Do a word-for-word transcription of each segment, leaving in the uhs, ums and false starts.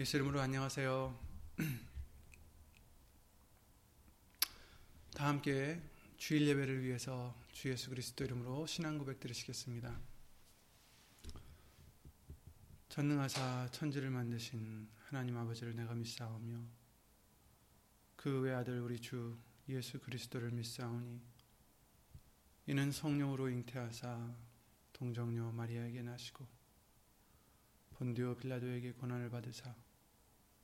예수 이름으로 안녕하세요. 다 함께 주일 예배를 위해서 주 예수 그리스도 이름으로 신앙 고백 드리시겠습니다. 전능하사 천지를 만드신 하나님 아버지를 내가 믿사오며 그 외 아들 우리 주 예수 그리스도를 믿사오니 이는 성령으로 잉태하사 동정녀 마리아에게 나시고 본디오 빌라도에게 고난을 받으사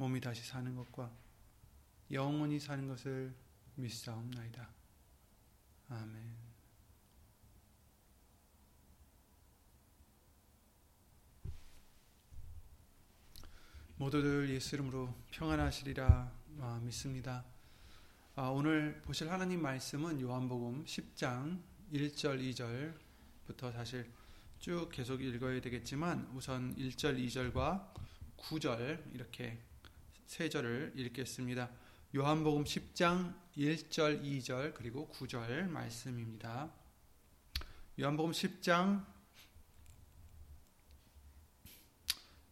몸이 다시 사는 것과 영원히 사는 것을 믿사옵나이다. 아멘. 모두들 예수 이름으로 평안하시리라 믿습니다. 오늘 보실 하나님 말씀은 요한복음 십 장 일 절 이 절부터 사실 쭉 계속 읽어야 되겠지만 우선 일 절 이 절과 구 절 이렇게 세 절을 읽겠습니다. 요한복음 십 장 일 절 이 절 그리고 구 절 말씀입니다. 요한복음 십 장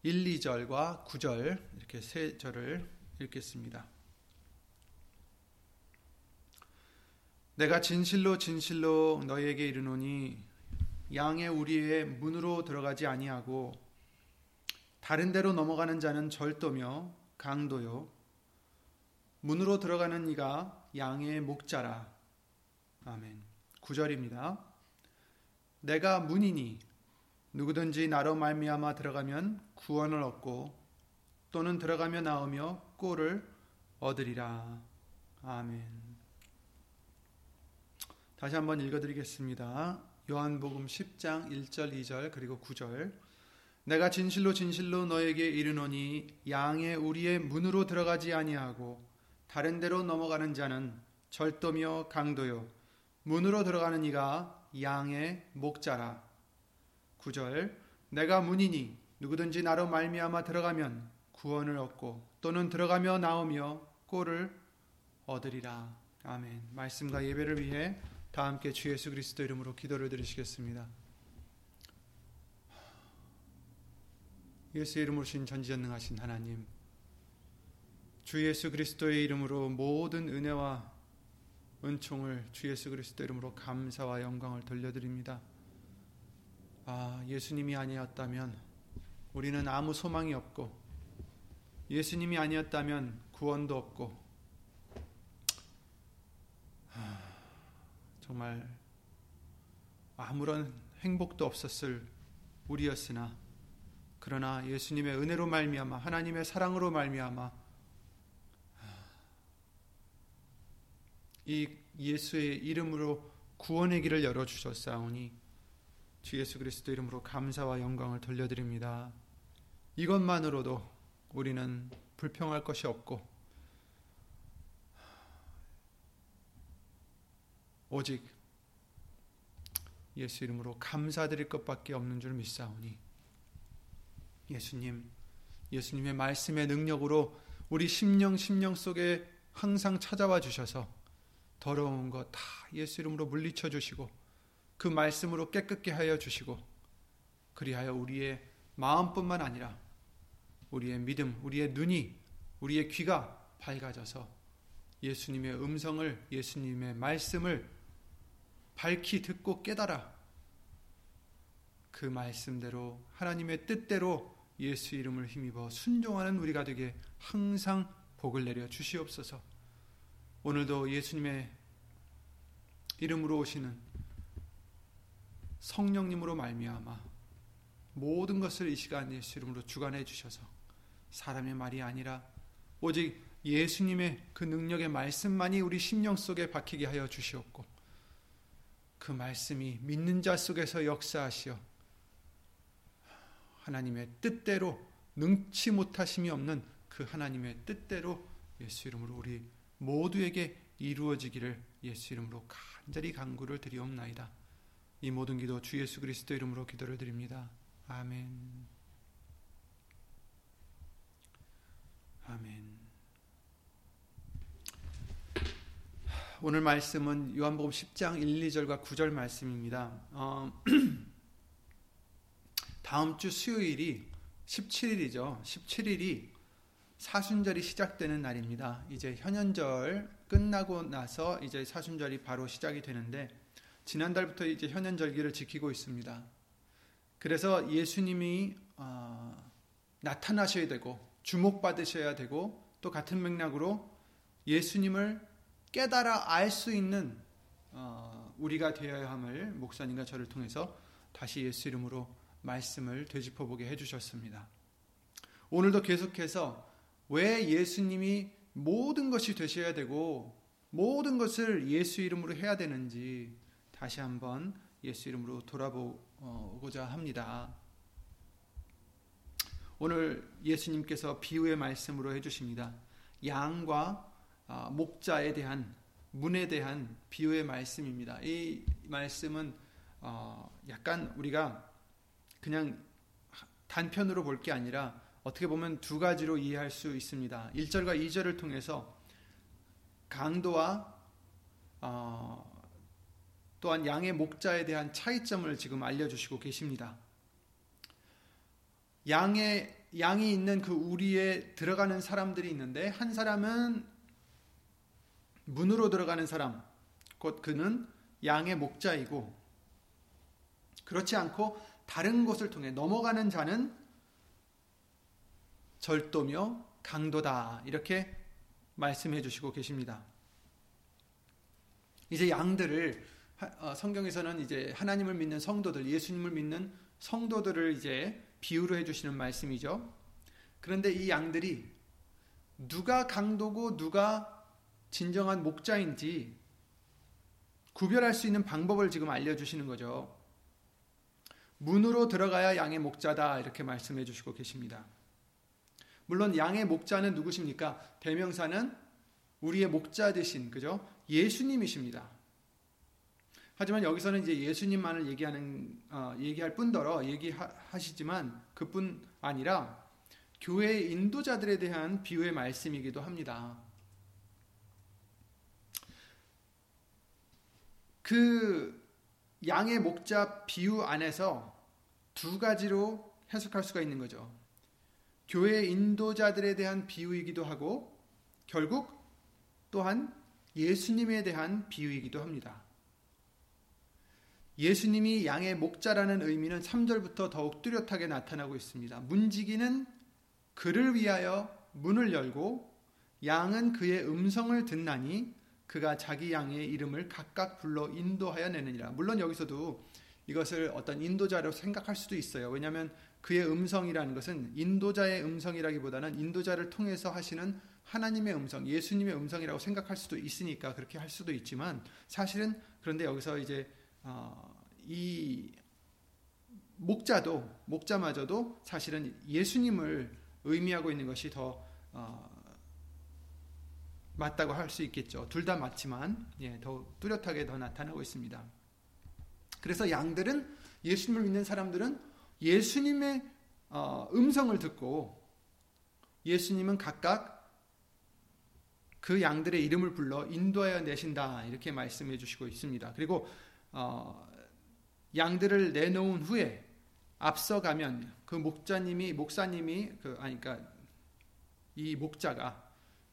일, 이 절과 구 절 이렇게 세 절을 읽겠습니다. 내가 진실로 진실로 너희에게 이르노니 양의 우리의 문으로 들어가지 아니하고 다른 데로 넘어가는 자는 절도며 강도요 문으로 들어가는 이가 양의 목자라. 아멘. 구 절입니다. 내가 문이니 누구든지 나로 말미암아 들어가면 구원을 얻고 또는 들어가며 나오며 꼴을 얻으리라. 아멘. 다시 한번 읽어드리겠습니다. 요한복음 십 장 일 절 이 절 그리고 구 절. 내가 진실로 진실로 너에게 이르노니 양의 우리의 문으로 들어가지 아니하고 다른 데로 넘어가는 자는 절도며 강도요 문으로 들어가는 이가 양의 목자라. 구 절. 내가 문이니 누구든지 나로 말미암아 들어가면 구원을 얻고 또는 들어가며 나오며 꼴을 얻으리라. 아멘. 말씀과 예배를 위해 다 함께 주 예수 그리스도 이름으로 기도를 드리시겠습니다. 예수 이름으로 신 전지전능하신 하나님, 주 예수 그리스도의 이름으로 모든 은혜와 은총을 주 예수 그리스도 이름으로 감사와 영광을 돌려드립니다. 아, 예수님이 아니었다면 우리는 아무 소망이 없고, 예수님이 아니었다면 구원도 없고, 아, 정말 아무런 행복도 없었을 우리였으나, 그러나 예수님의 은혜로 말미암아, 하나님의 사랑으로 말미암아 이 예수의 이름으로 구원의 길을 열어주셨사오니 주 예수 그리스도 이름으로 감사와 영광을 돌려드립니다. 이것만으로도 우리는 불평할 것이 없고 오직 예수 이름으로 감사드릴 것밖에 없는 줄 믿사오니, 예수님, 예수님의 말씀의 능력으로 우리 심령 심령 속에 항상 찾아와 주셔서 더러운 것 다 예수 이름으로 물리쳐 주시고 그 말씀으로 깨끗게 하여 주시고, 그리하여 우리의 마음뿐만 아니라 우리의 믿음, 우리의 눈이, 우리의 귀가 밝아져서 예수님의 음성을, 예수님의 말씀을 밝히 듣고 깨달아 그 말씀대로, 하나님의 뜻대로 예수 이름을 힘입어 순종하는 우리가 되게 항상 복을 내려 주시옵소서. 오늘도 예수님의 이름으로 오시는 성령님으로 말미암아 모든 것을 이 시간 예수 이름으로 주관해 주셔서 사람의 말이 아니라 오직 예수님의 그 능력의 말씀만이 우리 심령 속에 박히게 하여 주시옵고, 그 말씀이 믿는 자 속에서 역사하시어 하나님의 뜻대로 능치 못하심이 없는 그 하나님의 뜻대로 예수 이름으로 우리 모두에게 이루어지기를 예수 이름으로 간절히 간구를 드리옵나이다. 이 모든 기도 주 예수 그리스도 이름으로 기도를 드립니다. 아멘. 아멘. 오늘 말씀은 요한복음 십 장 일, 이 절과 구 절 말씀입니다. 어, 다음 주 수요일이 십칠 일이죠. 십칠 일이 사순절이 시작되는 날입니다. 이제 현연절 끝나고 나서 이제 사순절이 바로 시작이 되는데 지난달부터 이제 현연절기를 지키고 있습니다. 그래서 예수님이 어, 나타나셔야 되고 주목받으셔야 되고 또 같은 맥락으로 예수님을 깨달아 알 수 있는 어, 우리가 되어야 함을 목사님과 저를 통해서 다시 예수 이름으로 말씀을 되짚어보게 해주셨습니다. 오늘도 계속해서 왜 예수님이 모든 것이 되셔야 되고 모든 것을 예수 이름으로 해야 되는지 다시 한번 예수 이름으로 돌아보고자 합니다. 오늘 예수님께서 비유의 말씀으로 해주십니다. 양과 목자에 대한 문에 대한 비유의 말씀입니다. 이 말씀은 약간 우리가 그냥 단편으로 볼 게 아니라 어떻게 보면 두 가지로 이해할 수 있습니다. 일 절과 이 절을 통해서 강도와 어, 또한 양의 목자에 대한 차이점을 지금 알려주시고 계십니다. 양의, 양이 있는 그 우리에 들어가는 사람들이 있는데 한 사람은 문으로 들어가는 사람, 곧 그는 양의 목자이고 그렇지 않고 다른 곳을 통해 넘어가는 자는 절도며 강도다 이렇게 말씀해 주시고 계십니다. 이제 양들을 성경에서는 이제 하나님을 믿는 성도들, 예수님을 믿는 성도들을 이제 비유로 해 주시는 말씀이죠. 그런데 이 양들이 누가 강도고 누가 진정한 목자인지 구별할 수 있는 방법을 지금 알려주시는 거죠. 문으로 들어가야 양의 목자다 이렇게 말씀해 주시고 계십니다. 물론 양의 목자는 누구십니까? 대명사는 우리의 목자 되신, 그죠? 예수님이십니다. 하지만 여기서는 이제 예수님만을 얘기하는 어, 얘기할 뿐더러 얘기하시지만 그뿐 아니라 교회의 인도자들에 대한 비유의 말씀이기도 합니다. 그 양의 목자 비유 안에서 두 가지로 해석할 수가 있는 거죠. 교회의 인도자들에 대한 비유이기도 하고 결국 또한 예수님에 대한 비유이기도 합니다. 예수님이 양의 목자라는 의미는 삼 절부터 더욱 뚜렷하게 나타나고 있습니다. 문지기는 그를 위하여 문을 열고 양은 그의 음성을 듣나니 그가 자기 양의 이름을 각각 불러 인도하여 내느니라. 물론 여기서도 이것을 어떤 인도자로 생각할 수도 있어요. 왜냐하면 그의 음성이라는 것은 인도자의 음성이라기보다는 인도자를 통해서 하시는 하나님의 음성, 예수님의 음성이라고 생각할 수도 있으니까 그렇게 할 수도 있지만 사실은 그런데 여기서 이제 어, 이 목자도 목자마저도 사실은 예수님을 의미하고 있는 것이 더 어, 맞다고 할 수 있겠죠. 둘 다 맞지만 예, 더 뚜렷하게 더 나타나고 있습니다. 그래서 양들은 예수님을 믿는 사람들은 예수님의 음성을 듣고 예수님은 각각 그 양들의 이름을 불러 인도하여 내신다 이렇게 말씀해 주시고 있습니다. 그리고 어, 양들을 내놓은 후에 앞서가면 그 목자님이 목사님이 그 아니 그러니까 이 목자가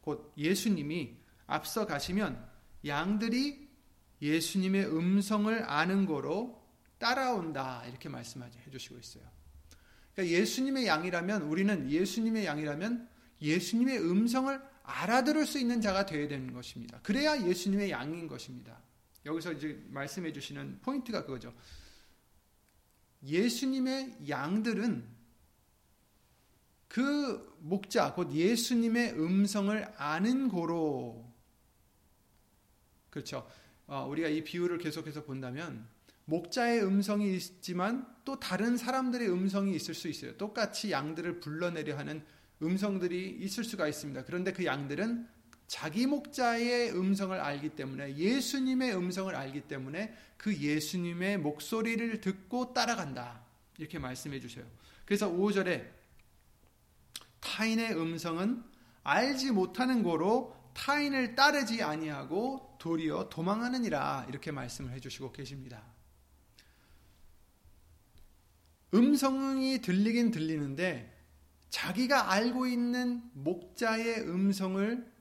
곧 예수님이 앞서가시면 양들이 예수님의 음성을 아는 거로 따라온다 이렇게 말씀해 주시고 있어요. 그러니까 예수님의 양이라면 우리는 예수님의 양이라면 예수님의 음성을 알아들을 수 있는 자가 되어야 되는 것입니다. 그래야 예수님의 양인 것입니다. 여기서 이제 말씀해 주시는 포인트가 그거죠. 예수님의 양들은 그 목자 곧 예수님의 음성을 아는 고로 그렇죠. 어, 우리가 이 비유를 계속해서 본다면 목자의 음성이 있지만 또 다른 사람들의 음성이 있을 수 있어요. 똑같이 양들을 불러내려 하는 음성들이 있을 수가 있습니다. 그런데 그 양들은 자기 목자의 음성을 알기 때문에, 예수님의 음성을 알기 때문에 그 예수님의 목소리를 듣고 따라간다. 이렇게 말씀해 주세요. 그래서 오 절에 타인의 음성은 알지 못하는 고로 타인을 따르지 아니하고 도리어 도망하느니라. 이렇게 말씀을 해주시고 계십니다. 음성이 들리긴 들리는데 자기가 알고 있는 목자의 음성을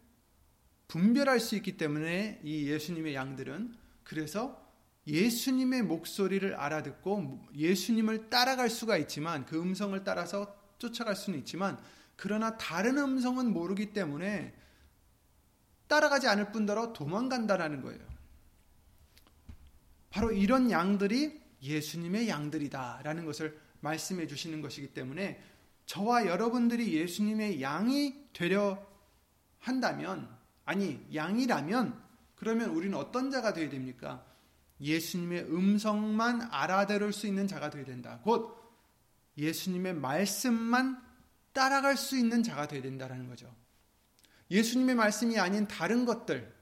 분별할 수 있기 때문에 이 예수님의 양들은 그래서 예수님의 목소리를 알아듣고 예수님을 따라갈 수가 있지만, 그 음성을 따라서 쫓아갈 수는 있지만, 그러나 다른 음성은 모르기 때문에 따라가지 않을 뿐더러 도망간다라는 거예요. 바로 이런 양들이 예수님의 양들이다라는 것을 말씀해 주시는 것이기 때문에, 저와 여러분들이 예수님의 양이 되려 한다면, 아니 양이라면, 그러면 우리는 어떤 자가 되어야 됩니까? 예수님의 음성만 알아들을 수 있는 자가 되어야 된다. 곧 예수님의 말씀만 따라갈 수 있는 자가 되어야 된다라는 거죠. 예수님의 말씀이 아닌 다른 것들,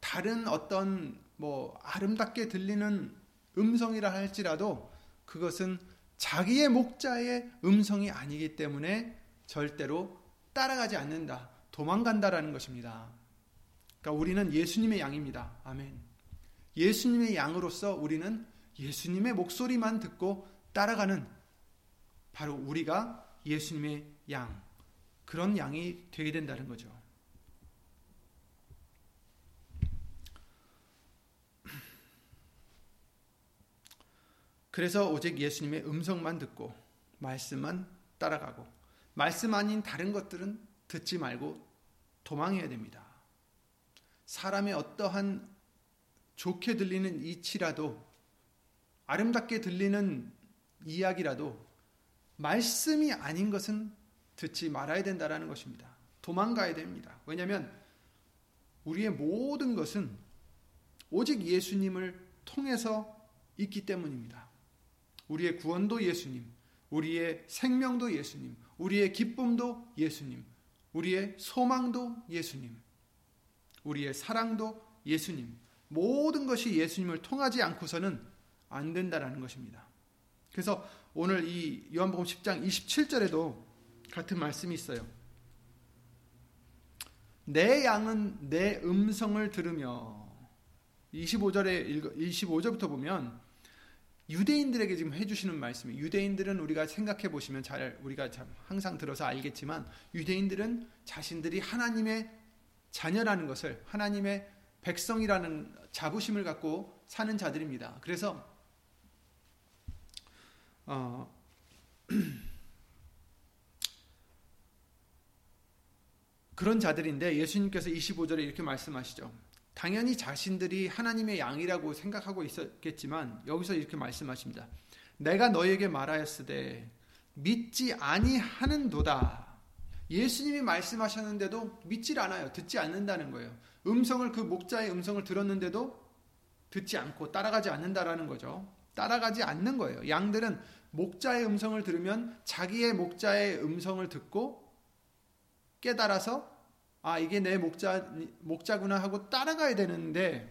다른 어떤 뭐 아름답게 들리는 음성이라 할지라도 그것은 자기의 목자의 음성이 아니기 때문에 절대로 따라가지 않는다, 도망간다라는 것입니다. 그러니까 우리는 예수님의 양입니다. 아멘. 예수님의 양으로서 우리는 예수님의 목소리만 듣고 따라가는, 바로 우리가 예수님의 양, 그런 양이 되어야 된다는 거죠. 그래서 오직 예수님의 음성만 듣고 말씀만 따라가고, 말씀 아닌 다른 것들은 듣지 말고 도망해야 됩니다. 사람의 어떠한 좋게 들리는 이치라도, 아름답게 들리는 이야기라도 말씀이 아닌 것은 듣지 말아야 된다라는 것입니다. 도망가야 됩니다. 왜냐하면 우리의 모든 것은 오직 예수님을 통해서 있기 때문입니다. 우리의 구원도 예수님, 우리의 생명도 예수님, 우리의 기쁨도 예수님, 우리의 소망도 예수님, 우리의 사랑도 예수님, 모든 것이 예수님을 통하지 않고서는 안 된다라는 것입니다. 그래서 오늘 이 요한복음 십 장 이십칠 절에도 같은 말씀이 있어요. 내 양은 내 음성을 들으며, 이십오 절에 이십오 절부터 보면 유대인들에게 지금 해주시는 말씀이, 유대인들은 우리가 생각해 보시면 잘, 우리가 참 항상 들어서 알겠지만, 유대인들은 자신들이 하나님의 자녀라는 것을, 하나님의 백성이라는 자부심을 갖고 사는 자들입니다. 그래서 어, 그런 자들인데 예수님께서 이십오 절에 이렇게 말씀하시죠. 당연히 자신들이 하나님의 양이라고 생각하고 있었겠지만 여기서 이렇게 말씀하십니다. 내가 너에게 말하였으되 믿지 아니하는 도다. 예수님이 말씀하셨는데도 믿질 않아요. 듣지 않는다는 거예요. 음성을, 그 목자의 음성을 들었는데도 듣지 않고 따라가지 않는다라는 거죠. 따라가지 않는 거예요. 양들은 목자의 음성을 들으면 자기의 목자의 음성을 듣고 깨달아서, 아, 이게 내 목자, 목자구나 하고 따라가야 되는데,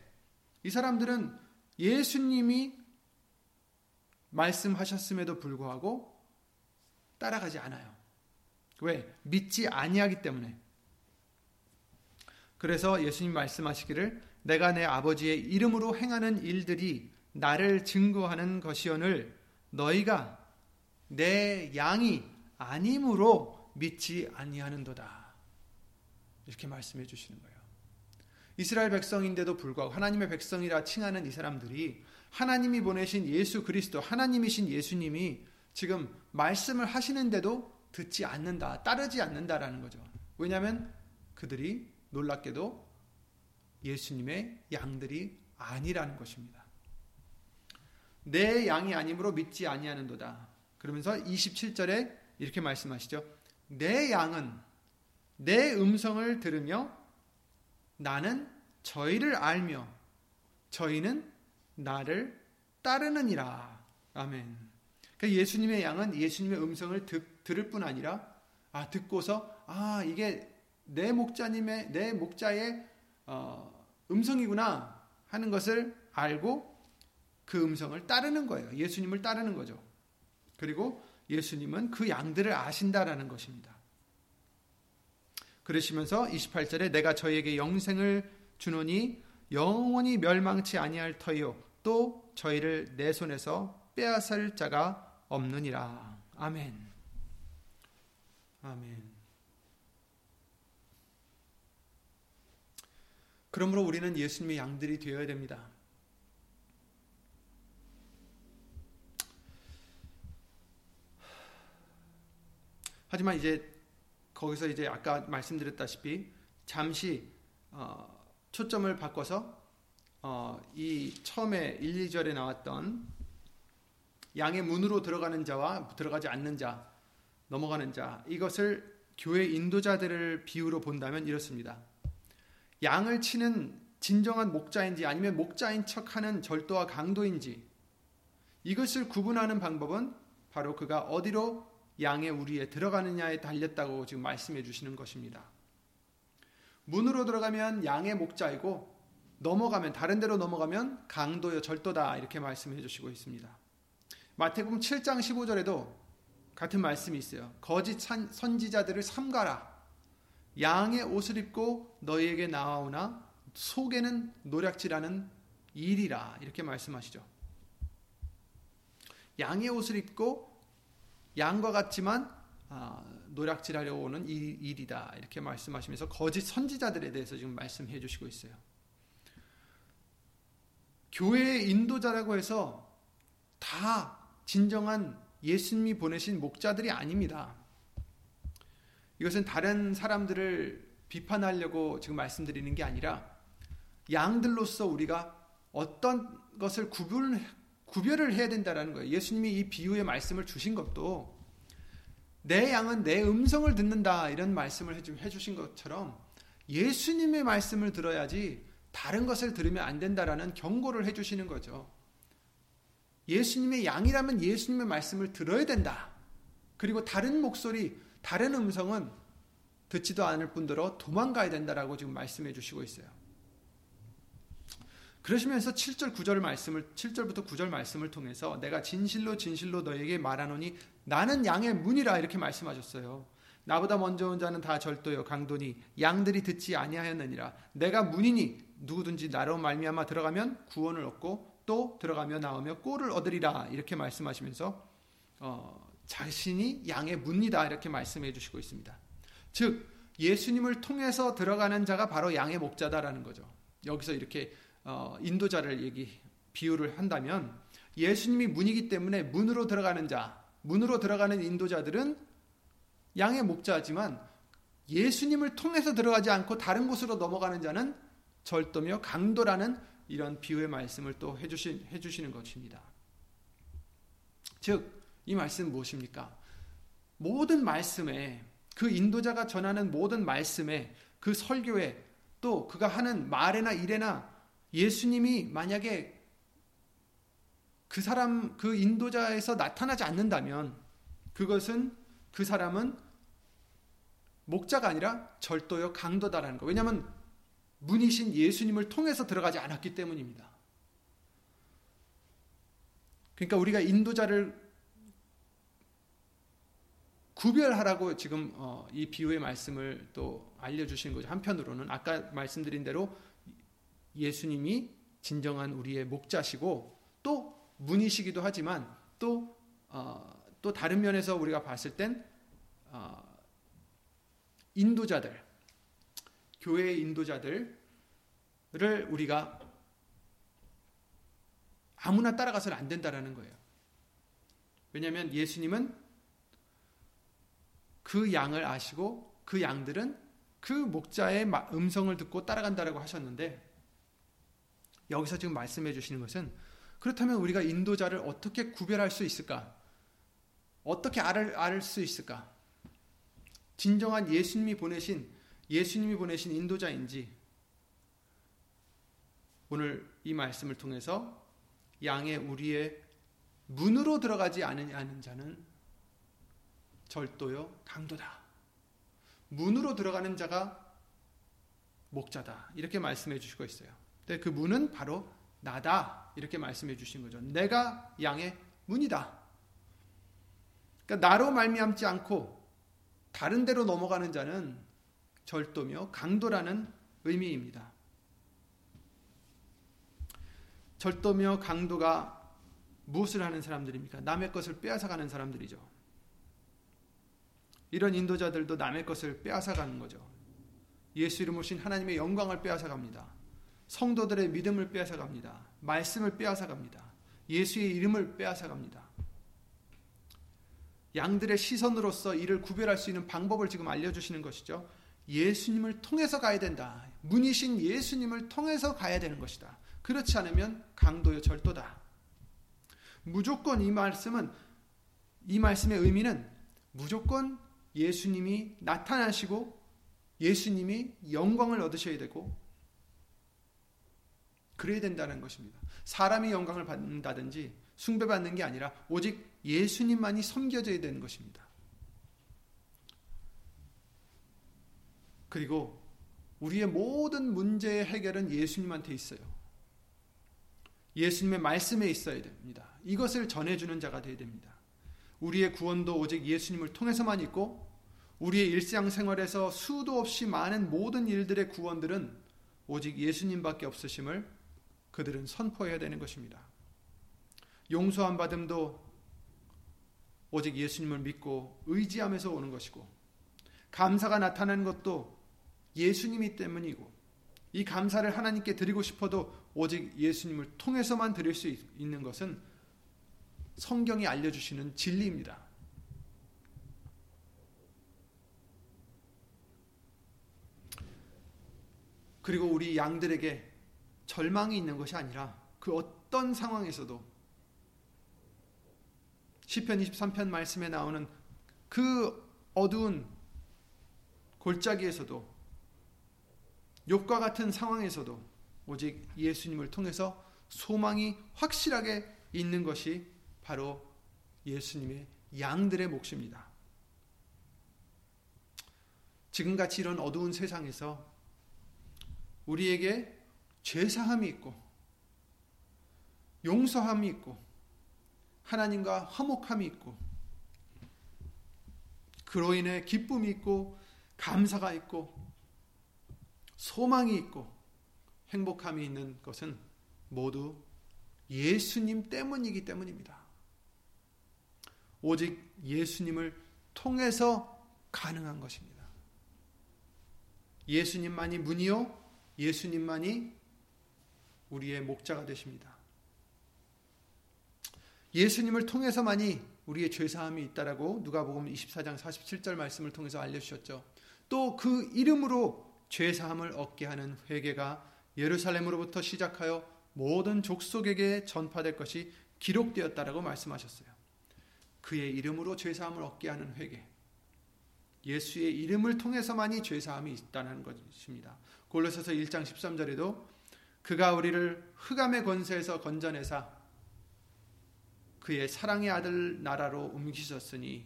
이 사람들은 예수님이 말씀하셨음에도 불구하고 따라가지 않아요. 왜? 믿지 아니하기 때문에. 그래서 예수님 말씀하시기를 내가 내 아버지의 이름으로 행하는 일들이 나를 증거하는 것이오늘 너희가 내 양이 아님으로 믿지 아니하는도다. 이렇게 말씀해 주시는 거예요. 이스라엘 백성인데도 불구하고, 하나님의 백성이라 칭하는 이 사람들이 하나님이 보내신 예수 그리스도, 하나님이신 예수님이 지금 말씀을 하시는데도 듣지 않는다, 따르지 않는다라는 거죠. 왜냐하면 그들이 놀랍게도 예수님의 양들이 아니라는 것입니다. 내 양이 아니므로 믿지 아니하는도다. 그러면서 이십칠 절에 이렇게 말씀하시죠. 내 양은 내 음성을 들으며 나는 저희를 알며 저희는 나를 따르느니라. 아멘. 그러니까 예수님의 양은 예수님의 음성을 듣, 들을 뿐 아니라 아 듣고서 아 이게 내 목자님의 내 목자의 어, 음성이구나 하는 것을 알고 그 음성을 따르는 거예요. 예수님을 따르는 거죠. 그리고 예수님은 그 양들을 아신다라는 것입니다. 그러시면서 이십팔 절에 내가 저희에게 영생을 주노니 영원히 멸망치 아니할 터이요 또 저희를 내 손에서 빼앗을 자가 없느니라. 아멘. 아멘. 그러므로 우리는 예수님의 양들이 되어야 됩니다. 하지만 이제 거기서 이제 아까 말씀드렸다시피 잠시 어, 초점을 바꿔서 어, 이 처음에 일, 이 절에 나왔던 양의 문으로 들어가는 자와 들어가지 않는 자, 넘어가는 자, 이것을 교회 인도자들을 비유로 본다면 이렇습니다. 양을 치는 진정한 목자인지 아니면 목자인 척하는 절도와 강도인지 이것을 구분하는 방법은 바로 그가 어디로 양의 우리에 들어가느냐에 달렸다고 지금 말씀해 주시는 것입니다. 문으로 들어가면 양의 목자이고 넘어가면 다른 데로 넘어가면 강도여 절도다 이렇게 말씀해 주시고 있습니다. 마태복음 칠 장 십오 절에도 같은 말씀이 있어요. 거짓 선지자들을 삼가라. 양의 옷을 입고 너희에게 나와오나 속에는 노략질하는 일이라 이렇게 말씀하시죠. 양의 옷을 입고 양과 같지만 아, 노략질하려고 오는 일, 일이다 이렇게 말씀하시면서 거짓 선지자들에 대해서 지금 말씀해 주시고 있어요. 교회의 인도자라고 해서 다 진정한 예수님이 보내신 목자들이 아닙니다. 이것은 다른 사람들을 비판하려고 지금 말씀드리는 게 아니라 양들로서 우리가 어떤 것을 구분을 구별을 해야 된다라는 거예요. 예수님이 이 비유의 말씀을 주신 것도 내 양은 내 음성을 듣는다 이런 말씀을 해주신 것처럼 예수님의 말씀을 들어야지 다른 것을 들으면 안 된다라는 경고를 해주시는 거죠. 예수님의 양이라면 예수님의 말씀을 들어야 된다. 그리고 다른 목소리, 다른 음성은 듣지도 않을 뿐더러 도망가야 된다라고 지금 말씀해 주시고 있어요. 그러시면서 칠 절 구 절 말씀을 칠 절부터 구 절 말씀을 통해서 내가 진실로 진실로 너에게 말하노니 나는 양의 문이라 이렇게 말씀하셨어요. 나보다 먼저 온 자는 다 절도요 강도니 양들이 듣지 아니하였느니라. 내가 문이니 누구든지 나로 말미암아 들어가면 구원을 얻고 또 들어가며 나오며 꼴을 얻으리라 이렇게 말씀하시면서 어, 자신이 양의 문이다 이렇게 말씀해 주시고 있습니다. 즉 예수님을 통해서 들어가는 자가 바로 양의 목자다라는 거죠. 여기서 이렇게 어, 인도자를 얘기 비유를 한다면 예수님이 문이기 때문에 문으로 들어가는 자, 문으로 들어가는 인도자들은 양의 목자지만 예수님을 통해서 들어가지 않고 다른 곳으로 넘어가는 자는 절도며 강도라는 이런 비유의 말씀을 또 해주신, 해주시는 것입니다. 즉, 이 말씀은 무엇입니까? 모든 말씀에 그 인도자가 전하는 모든 말씀에 그 설교에 또 그가 하는 말에나 일에나 예수님이 만약에 그 사람, 그 인도자에서 나타나지 않는다면 그것은 그 사람은 목자가 아니라 절도여 강도다라는 거. 왜냐하면 문이신 예수님을 통해서 들어가지 않았기 때문입니다. 그러니까 우리가 인도자를 구별하라고 지금 이 비유의 말씀을 또 알려주신 거죠. 한편으로는 아까 말씀드린 대로 예수님이 진정한 우리의 목자시고 또 문이시기도 하지만 또, 어, 또 다른 면에서 우리가 봤을 땐 어, 인도자들, 교회의 인도자들을 우리가 아무나 따라가서는 안 된다라는 거예요. 왜냐하면 예수님은 그 양을 아시고 그 양들은 그 목자의 음성을 듣고 따라간다라고 하셨는데 여기서 지금 말씀해 주시는 것은 그렇다면 우리가 인도자를 어떻게 구별할 수 있을까? 어떻게 알, 알 수 있을까? 진정한 예수님이 보내신 예수님이 보내신 인도자인지 오늘 이 말씀을 통해서 양의 우리에 문으로 들어가지 않은 자는 절도요 강도다. 문으로 들어가는 자가 목자다. 이렇게 말씀해 주시고 있어요. 근데 그 문은 바로 나다. 이렇게 말씀해 주신 거죠. 내가 양의 문이다. 그러니까 나로 말미암지 않고 다른 데로 넘어가는 자는 절도며 강도라는 의미입니다. 절도며 강도가 무엇을 하는 사람들입니까? 남의 것을 빼앗아가는 사람들이죠. 이런 인도자들도 남의 것을 빼앗아가는 거죠. 예수 이름으로 오신 하나님의 영광을 빼앗아갑니다. 성도들의 믿음을 빼앗아갑니다. 말씀을 빼앗아갑니다. 예수의 이름을 빼앗아갑니다. 양들의 시선으로서 이를 구별할 수 있는 방법을 지금 알려주시는 것이죠. 예수님을 통해서 가야 된다. 문이신 예수님을 통해서 가야 되는 것이다. 그렇지 않으면 강도요 절도다. 무조건 이 말씀은, 이 말씀의 의미는 무조건 예수님이 나타나시고 예수님이 영광을 얻으셔야 되고 그래야 된다는 것입니다. 사람이 영광을 받는다든지 숭배받는 게 아니라 오직 예수님만이 섬겨져야 되는 것입니다. 그리고 우리의 모든 문제의 해결은 예수님한테 있어요. 예수님의 말씀에 있어야 됩니다. 이것을 전해주는 자가 되어야 됩니다. 우리의 구원도 오직 예수님을 통해서만 있고 우리의 일상생활에서 수도 없이 많은 모든 일들의 구원들은 오직 예수님밖에 없으심을 그들은 선포해야 되는 것입니다. 용서함 받음도 오직 예수님을 믿고 의지하면서 오는 것이고 감사가 나타나는 것도 예수님이 때문이고 이 감사를 하나님께 드리고 싶어도 오직 예수님을 통해서만 드릴 수 있는 것은 성경이 알려주시는 진리입니다. 그리고 우리 양들에게 절망이 있는 것이 아니라 그 어떤 상황에서도 시편 이십삼 편 말씀에 나오는 그 어두운 골짜기에서도 욥과 같은 상황에서도 오직 예수님을 통해서 소망이 확실하게 있는 것이 바로 예수님의 양들의 몫입니다. 지금같이 이런 어두운 세상에서 우리에게 죄사함이 있고 용서함이 있고 하나님과 화목함이 있고 그로 인해 기쁨이 있고 감사가 있고 소망이 있고 행복함이 있는 것은 모두 예수님 때문이기 때문입니다. 오직 예수님을 통해서 가능한 것입니다. 예수님만이 문이요 예수님만이 우리의 목자가 되십니다. 예수님을 통해서만이 우리의 죄사함이 있다라고 누가복음 이십사 장 사십칠 절 말씀을 통해서 알려주셨죠. 또 그 이름으로 죄사함을 얻게 하는 회개가 예루살렘으로부터 시작하여 모든 족속에게 전파될 것이 기록되었다라고 말씀하셨어요. 그의 이름으로 죄사함을 얻게 하는 회개. 예수의 이름을 통해서만이 죄사함이 있다는 것입니다. 골로새서 일 장 십삼 절에도 그가 우리를 흑암의 권세에서 건져내사 그의 사랑의 아들 나라로 옮기셨으니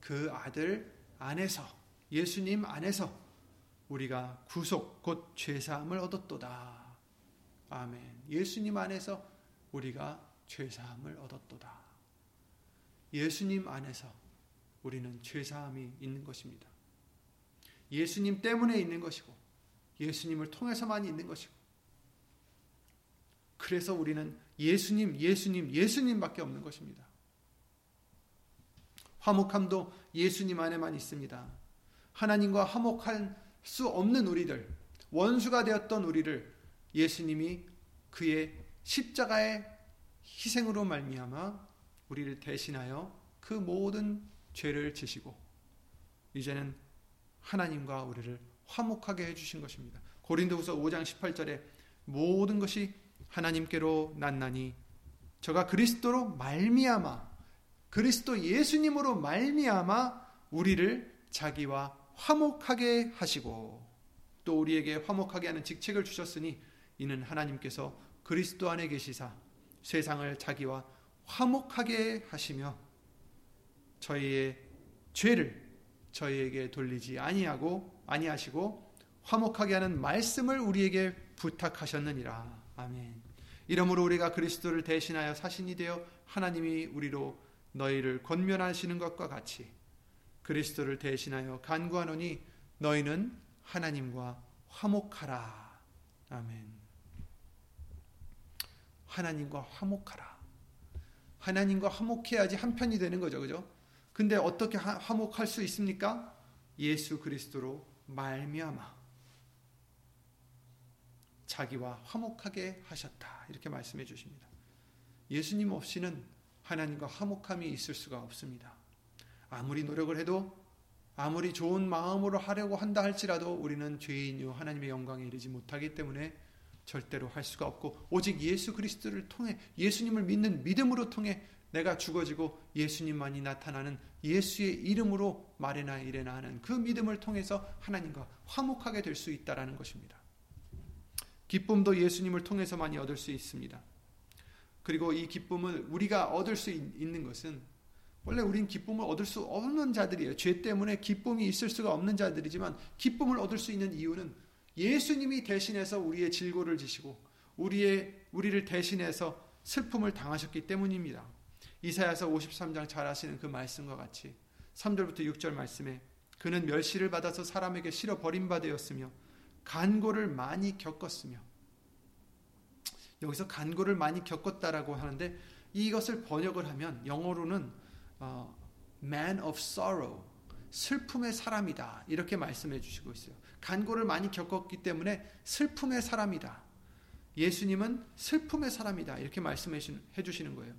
그 아들 안에서 예수님 안에서 우리가 구속 곧 죄사함을 얻었도다. 아멘. 예수님 안에서 우리가 죄사함을 얻었도다. 예수님 안에서 우리는 죄사함이 있는 것입니다. 예수님 때문에 있는 것이고 예수님을 통해서만 있는 것이고 그래서 우리는 예수님, 예수님, 예수님밖에 없는 것입니다. 화목함도 예수님 안에만 있습니다. 하나님과 화목할 수 없는 우리들, 원수가 되었던 우리를 예수님이 그의 십자가의 희생으로 말미암아 우리를 대신하여 그 모든 죄를 지시고 이제는 하나님과 우리를 화목하게 해주신 것입니다. 고린도후서 오 장 십팔 절에 모든 것이 하나님께로 났나니 저가 그리스도로 말미암아 그리스도 예수님으로 말미암아 우리를 자기와 화목하게 하시고 또 우리에게 화목하게 하는 직책을 주셨으니 이는 하나님께서 그리스도 안에 계시사 세상을 자기와 화목하게 하시며 저희의 죄를 저희에게 돌리지 아니하고 아니하시고 화목하게 하는 말씀을 우리에게 부탁하셨느니라. 아멘. 이러므로 우리가 그리스도를 대신하여 사신이 되어 하나님이 우리로 너희를 권면하시는 것과 같이 그리스도를 대신하여 간구하노니 너희는 하나님과 화목하라. 아멘. 하나님과 화목하라. 하나님과 화목해야지 한편이 되는 거죠. 그죠? 근데 어떻게 하, 화목할 수 있습니까? 예수 그리스도로 말미암아 자기와 화목하게 하셨다. 이렇게 말씀해 주십니다. 예수님 없이는 하나님과 화목함이 있을 수가 없습니다. 아무리 노력을 해도 아무리 좋은 마음으로 하려고 한다 할지라도 우리는 죄인이요 하나님의 영광에 이르지 못하기 때문에 절대로 할 수가 없고 오직 예수 그리스도를 통해 예수님을 믿는 믿음으로 통해 내가 죽어지고 예수님만이 나타나는 예수의 이름으로 말해나 이래나 하는 그 믿음을 통해서 하나님과 화목하게 될 수 있다라는 것입니다. 기쁨도 예수님을 통해서 많이 얻을 수 있습니다. 그리고 이 기쁨을 우리가 얻을 수 있는 것은 원래 우린 기쁨을 얻을 수 없는 자들이에요. 죄 때문에 기쁨이 있을 수가 없는 자들이지만 기쁨을 얻을 수 있는 이유는 예수님이 대신해서 우리의 질고를 지시고 우리의 우리를 대신해서 슬픔을 당하셨기 때문입니다. 이사야서 오십삼 장 잘 아시는 그 말씀과 같이 삼 절부터 육 절 말씀에 그는 멸시를 받아서 사람에게 실어 버림바 되었으며 간고를 많이 겪었으며 여기서 간고를 많이 겪었다라고 하는데 이것을 번역을 하면 영어로는 어, man of sorrow, 슬픔의 사람이다 이렇게 말씀해 주시고 있어요. 간고를 많이 겪었기 때문에 슬픔의 사람이다, 예수님은 슬픔의 사람이다 이렇게 말씀해 주시는 거예요.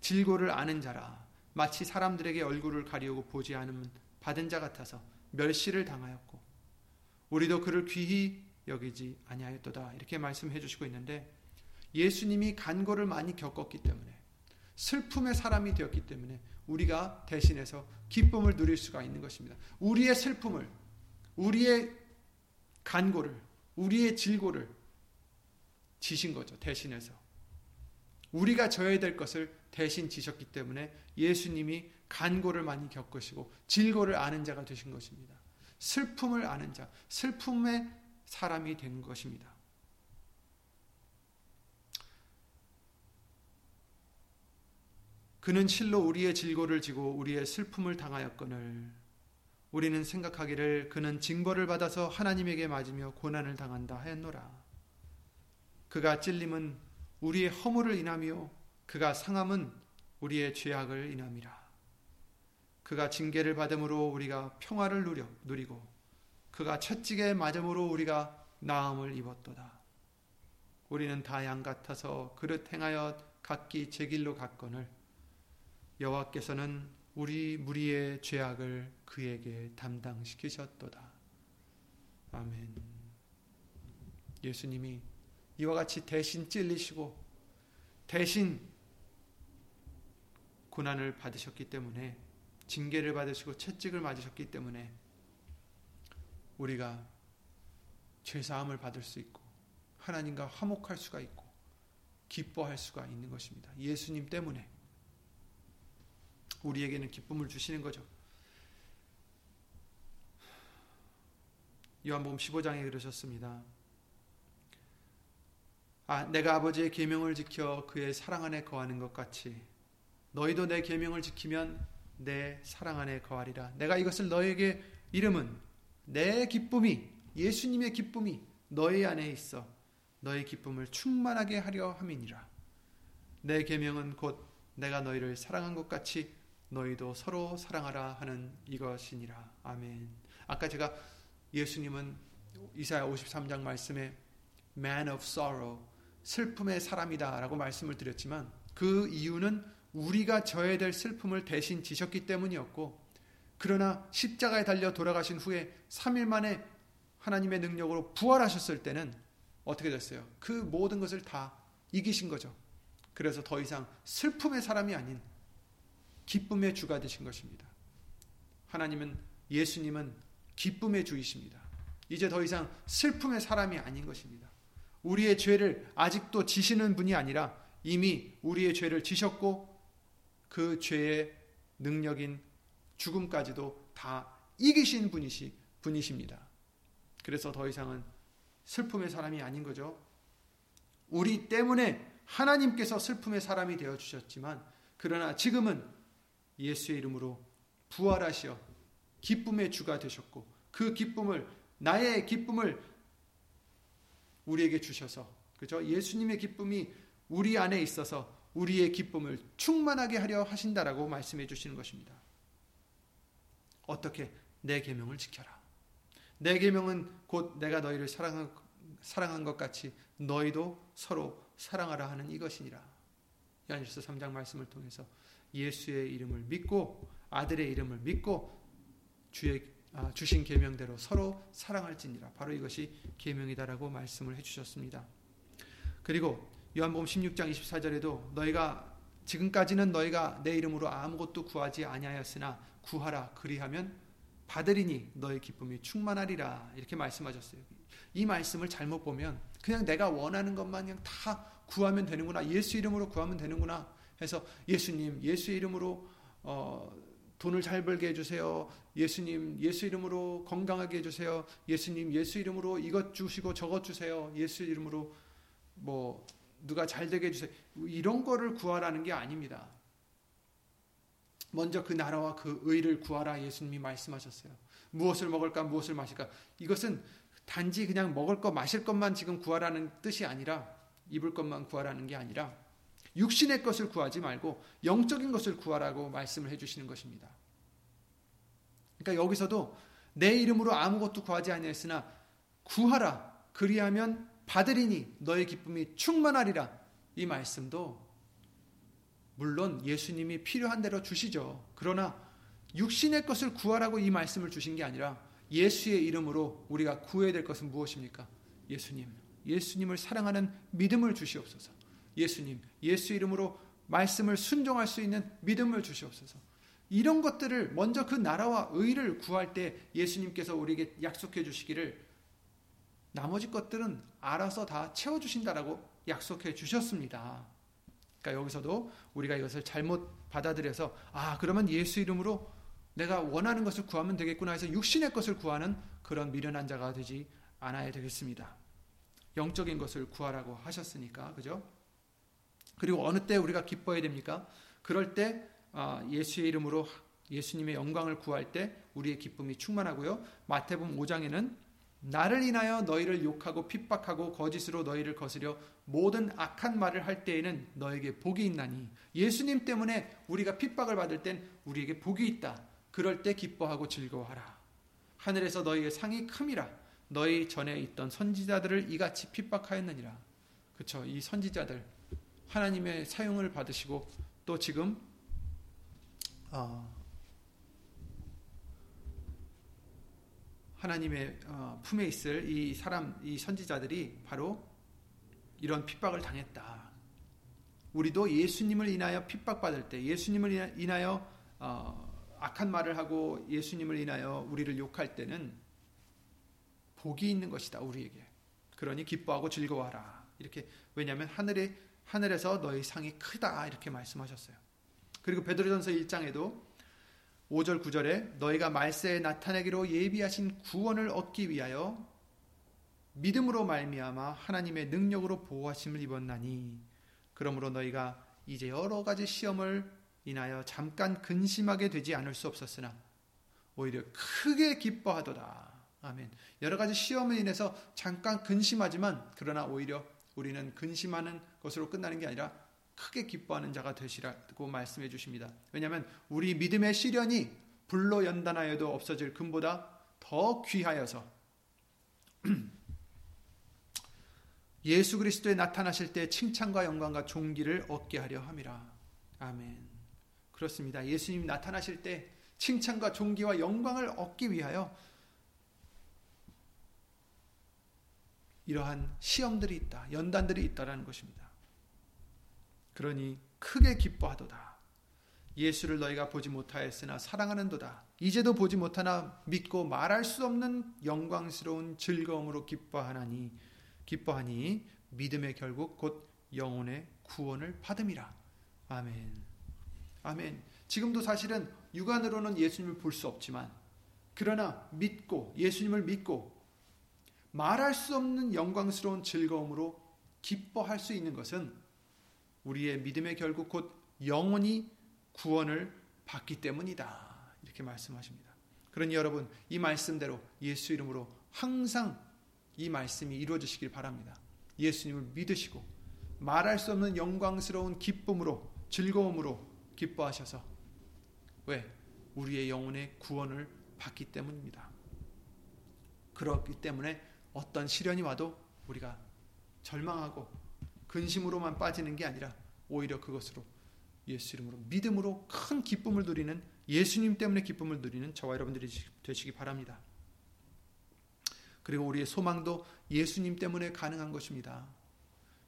질고를 아는 자라 마치 사람들에게 얼굴을 가리우고 보지 않으면 받은 자 같아서 멸시를 당하였고 우리도 그를 귀히 여기지 아니하였도다 이렇게 말씀해 주시고 있는데 예수님이 간고를 많이 겪었기 때문에 슬픔의 사람이 되었기 때문에 우리가 대신해서 기쁨을 누릴 수가 있는 것입니다. 우리의 슬픔을, 우리의 간고를, 우리의 질고를 지신 거죠. 대신해서. 우리가 져야 될 것을 대신 지셨기 때문에 예수님이 간고를 많이 겪으시고 질고를 아는 자가 되신 것입니다. 슬픔을 아는 자, 슬픔의 사람이 된 것입니다. 그는 실로 우리의 질고를 지고 우리의 슬픔을 당하였거늘 우리는 생각하기를 그는 징벌을 받아서 하나님에게 맞으며 고난을 당한다 하였노라. 그가 찔림은 우리의 허물을 인함이요 그가 상함은 우리의 죄악을 인함이라. 그가 징계를 받음으로 우리가 평화를 누려, 누리고 그가 채찍에 맞음으로 우리가 나음을 입었도다. 우리는 다 양 같아서 그릇 행하여 각기 제 길로 갔거늘 여호와께서는 우리 무리의 죄악을 그에게 담당시키셨도다. 아멘. 예수님이 이와 같이 대신 찔리시고 대신 고난을 받으셨기 때문에 징계를 받으시고 채찍을 맞으셨기 때문에 우리가 죄사함을 받을 수 있고 하나님과 화목할 수가 있고 기뻐할 수가 있는 것입니다. 예수님 때문에 우리에게는 기쁨을 주시는 거죠. 요한복음 십오 장에 그러셨습니다. 아, 내가 아버지의 계명을 지켜 그의 사랑 안에 거하는 것 같이 너희도 내 계명을 지키면 내 사랑 안에 거하리라. 내가 이것을 너희에게 이름은 내 기쁨이 예수님의 기쁨이 너희 안에 있어 너희 기쁨을 충만하게 하려 함이니라. 내 계명은 곧 내가 너희를 사랑한 것 같이 너희도 서로 사랑하라 하는 이것이니라. 아멘. 아까 제가 예수님은 이사야 오십삼 장 말씀에 Man of sorrow, 슬픔의 사람이다 라고 말씀을 드렸지만 그 이유는 우리가 져야 될 슬픔을 대신 지셨기 때문이었고 그러나 십자가에 달려 돌아가신 후에 삼 일 만에 하나님의 능력으로 부활하셨을 때는 어떻게 됐어요? 그 모든 것을 다 이기신 거죠. 그래서 더 이상 슬픔의 사람이 아닌 기쁨의 주가 되신 것입니다. 하나님은 예수님은 기쁨의 주이십니다. 이제 더 이상 슬픔의 사람이 아닌 것입니다. 우리의 죄를 아직도 지시는 분이 아니라 이미 우리의 죄를 지셨고 그 죄의 능력인 죽음까지도 다 이기신 분이시, 분이십니다. 그래서 더 이상은 슬픔의 사람이 아닌 거죠. 우리 때문에 하나님께서 슬픔의 사람이 되어주셨지만 그러나 지금은 예수의 이름으로 부활하시어 기쁨의 주가 되셨고 그 기쁨을, 나의 기쁨을 우리에게 주셔서, 그죠? 예수님의 기쁨이 우리 안에 있어서 우리의 기쁨을 충만하게 하려 하신다라고 말씀해 주시는 것입니다. 어떻게? 내 계명을 지켜라. 내 계명은 곧 내가 너희를 사랑한, 사랑한 것 같이 너희도 서로 사랑하라 하는 이것이니라. 요한일서 삼 장 말씀을 통해서 예수의 이름을 믿고 아들의 이름을 믿고 주의, 아, 주신 계명대로 서로 사랑할지니라. 바로 이것이 계명이다라고 말씀을 해주셨습니다. 그리고 요한복음 십육 장 이십사 절에도 너희가 지금까지는 너희가 내 이름으로 아무것도 구하지 아니하였으나 구하라 그리하면 받으리니 너희 기쁨이 충만하리라 이렇게 말씀하셨어요. 이 말씀을 잘못 보면 그냥 내가 원하는 것만 그냥 다 구하면 되는구나, 예수 이름으로 구하면 되는구나 해서 예수님 예수 이름으로 어, 돈을 잘 벌게 해주세요, 예수님 예수 이름으로 건강하게 해주세요, 예수님 예수 이름으로 이것 주시고 저것 주세요, 예수 이름으로 뭐 누가 잘되게 해주세요, 이런 거를 구하라는 게 아닙니다. 먼저 그 나라와 그 의를 구하라 예수님이 말씀하셨어요. 무엇을 먹을까 무엇을 마실까, 이것은 단지 그냥 먹을 것 마실 것만 지금 구하라는 뜻이 아니라, 입을 것만 구하라는 게 아니라 육신의 것을 구하지 말고 영적인 것을 구하라고 말씀을 해주시는 것입니다. 그러니까 여기서도 내 이름으로 아무것도 구하지 아니했으나 구하라 그리하면 받으리니 너의 기쁨이 충만하리라, 이 말씀도 물론 예수님이 필요한 대로 주시죠. 그러나 육신의 것을 구하라고 이 말씀을 주신 게 아니라 예수의 이름으로 우리가 구해야 될 것은 무엇입니까? 예수님, 예수님을 사랑하는 믿음을 주시옵소서. 예수님, 예수 이름으로 말씀을 순종할 수 있는 믿음을 주시옵소서. 이런 것들을 먼저 그 나라와 의를 구할 때 예수님께서 우리에게 약속해 주시기를 나머지 것들은 알아서 다 채워주신다라고 약속해 주셨습니다. 그러니까 여기서도 우리가 이것을 잘못 받아들여서 아 그러면 예수 이름으로 내가 원하는 것을 구하면 되겠구나 해서 육신의 것을 구하는 그런 미련한 자가 되지 않아야 되겠습니다. 영적인 것을 구하라고 하셨으니까, 그죠? 그리고 어느 때 우리가 기뻐해야 됩니까? 그럴 때 아, 예수의 이름으로 예수님의 영광을 구할 때 우리의 기쁨이 충만하고요. 마태복음 오 장에는 나를 인하여 너희를 욕하고 핍박하고 거짓으로 너희를 거스려 모든 악한 말을 할 때에는 너에게 복이 있나니, 예수님 때문에 우리가 핍박을 받을 땐 우리에게 복이 있다. 그럴 때 기뻐하고 즐거워하라. 하늘에서 너희의 상이 큼이라. 너희 전에 있던 선지자들을 이같이 핍박하였느니라. 그렇죠. 이 선지자들 하나님의 사용을 받으시고 또 지금 어 하나님의 품에 있을 이 사람, 이 선지자들이 바로 이런 핍박을 당했다. 우리도 예수님을 인하여 핍박받을 때, 예수님을 인하여 어, 악한 말을 하고 예수님을 인하여 우리를 욕할 때는 복이 있는 것이다, 우리에게. 그러니 기뻐하고 즐거워하라. 이렇게, 왜냐하면 하늘에, 하늘에서 너희 상이 크다 이렇게 말씀하셨어요. 그리고 베드로전서 일 장에도 오 절 구 절에 너희가 말세에 나타내기로 예비하신 구원을 얻기 위하여 믿음으로 말미암아 하나님의 능력으로 보호하심을 입었나니 그러므로 너희가 이제 여러 가지 시험을 인하여 잠깐 근심하게 되지 않을 수 없었으나 오히려 크게 기뻐하도다. 아멘. 여러 가지 시험을 인해서 잠깐 근심하지만 그러나 오히려 우리는 근심하는 것으로 끝나는 게 아니라 크게 기뻐하는 자가 되시라고 말씀해 주십니다. 왜냐하면 우리 믿음의 시련이 불로 연단하여도 없어질 금보다 더 귀하여서 예수 그리스도에 나타나실 때 칭찬과 영광과 존귀를 얻게 하려 함이라. 아멘. 그렇습니다. 예수님 나타나실 때 칭찬과 존귀와 영광을 얻기 위하여 이러한 시험들이 있다, 연단들이 있다라는 것입니다. 그러니 크게 기뻐하도다. 예수를 너희가 보지 못하였으나 사랑하는도다. 이제도 보지 못하나 믿고 말할 수 없는 영광스러운 즐거움으로 기뻐하나니 기뻐하니 믿음의 결국 곧 영혼의 구원을 받음이라. 아멘. 아멘. 지금도 사실은 육안으로는 예수님을 볼 수 없지만, 그러나 믿고, 예수님을 믿고 말할 수 없는 영광스러운 즐거움으로 기뻐할 수 있는 것은 우리의 믿음의 결국 곧 영원히 구원을 받기 때문이다. 이렇게 말씀하십니다. 그러니 여러분, 이 말씀대로 예수 이름으로 항상 이 말씀이 이루어지시길 바랍니다. 예수님을 믿으시고 말할 수 없는 영광스러운 기쁨으로, 즐거움으로 기뻐하셔서, 왜? 우리의 영혼의 구원을 받기 때문입니다. 그렇기 때문에 어떤 시련이 와도 우리가 절망하고 근심으로만 빠지는 게 아니라 오히려 그것으로 예수 이름으로 믿음으로 큰 기쁨을 누리는, 예수님 때문에 기쁨을 누리는 저와 여러분들이 되시기 바랍니다. 그리고 우리의 소망도 예수님 때문에 가능한 것입니다.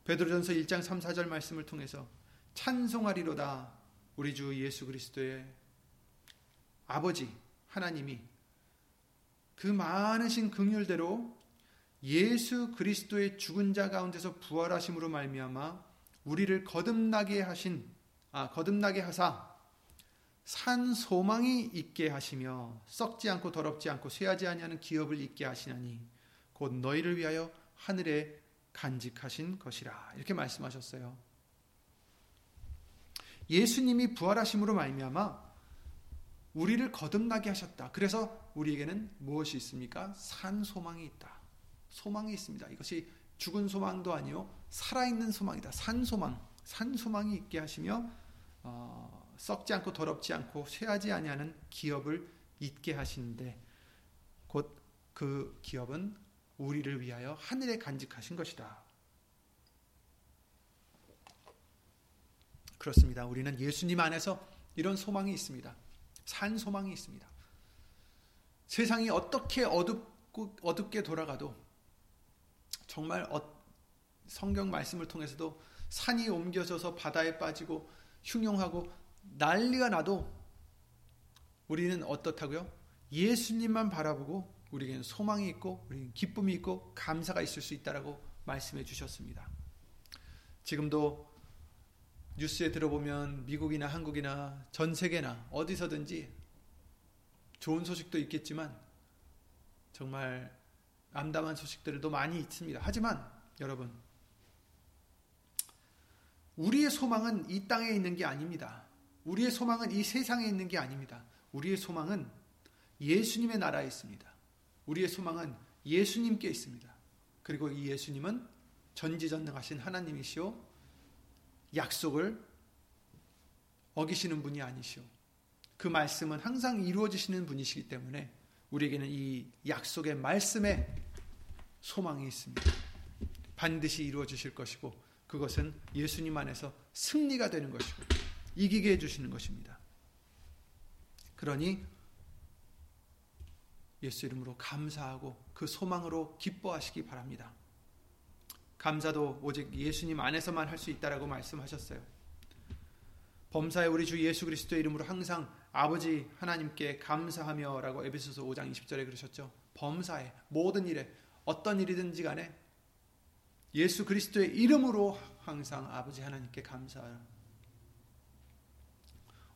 베드로전서 일 장 삼, 사 절 말씀을 통해서 찬송하리로다 우리 주 예수 그리스도의 아버지 하나님이 그 많으신 긍휼대로 예수 그리스도의 죽은 자 가운데서 부활하심으로 말미암아 우리를 거듭나게 하신 아 거듭나게 하사 산 소망이 있게 하시며 썩지 않고 더럽지 않고 쇠하지 아니하는 기업을 있게 하시나니 곧 너희를 위하여 하늘에 간직하신 것이라. 이렇게 말씀하셨어요. 예수님이 부활하심으로 말미암아 우리를 거듭나게 하셨다. 그래서 우리에게는 무엇이 있습니까? 산 소망이 있다. 소망이 있습니다. 이것이 죽은 소망도 아니요 살아있는 소망이다. 산 소망, 산 소망이 있게 하시며 어, 썩지 않고 더럽지 않고 쇠하지 아니하는 기업을 있게 하시는데 곧 그 기업은 우리를 위하여 하늘에 간직하신 것이다. 그렇습니다. 우리는 예수님 안에서 이런 소망이 있습니다. 산 소망이 있습니다. 세상이 어떻게 어둡고, 어둡게 돌아가도 정말 어, 성경 말씀을 통해서도 산이 옮겨져서 바다에 빠지고 흉흉하고 난리가 나도 우리는 어떻다고요? 예수님만 바라보고 우리에게는 소망이 있고 우리는 기쁨이 있고 감사가 있을 수 있다라고 말씀해 주셨습니다. 지금도 뉴스에 들어보면 미국이나 한국이나 전 세계나 어디서든지 좋은 소식도 있겠지만 정말 암담한 소식들도 많이 있습니다. 하지만 여러분, 우리의 소망은 이 땅에 있는 게 아닙니다. 우리의 소망은 이 세상에 있는 게 아닙니다. 우리의 소망은 예수님의 나라에 있습니다. 우리의 소망은 예수님께 있습니다. 그리고 이 예수님은 전지전능하신 하나님이시오, 약속을 어기시는 분이 아니시오, 그 말씀은 항상 이루어지시는 분이시기 때문에 우리에게는 이 약속의 말씀에 소망이 있습니다. 반드시 이루어지실 것이고 그것은 예수님 안에서 승리가 되는 것이고 이기게 해주시는 것입니다. 그러니 예수 이름으로 감사하고 그 소망으로 기뻐하시기 바랍니다. 감사도 오직 예수님 안에서만 할 수 있다라고 말씀하셨어요. 범사에 우리 주 예수 그리스도의 이름으로 항상 아버지 하나님께 감사하며 라고 에베소서 오 장 이십 절에 그러셨죠. 범사에, 모든 일에, 어떤 일이든지 간에 예수 그리스도의 이름으로 항상 아버지 하나님께 감사하라.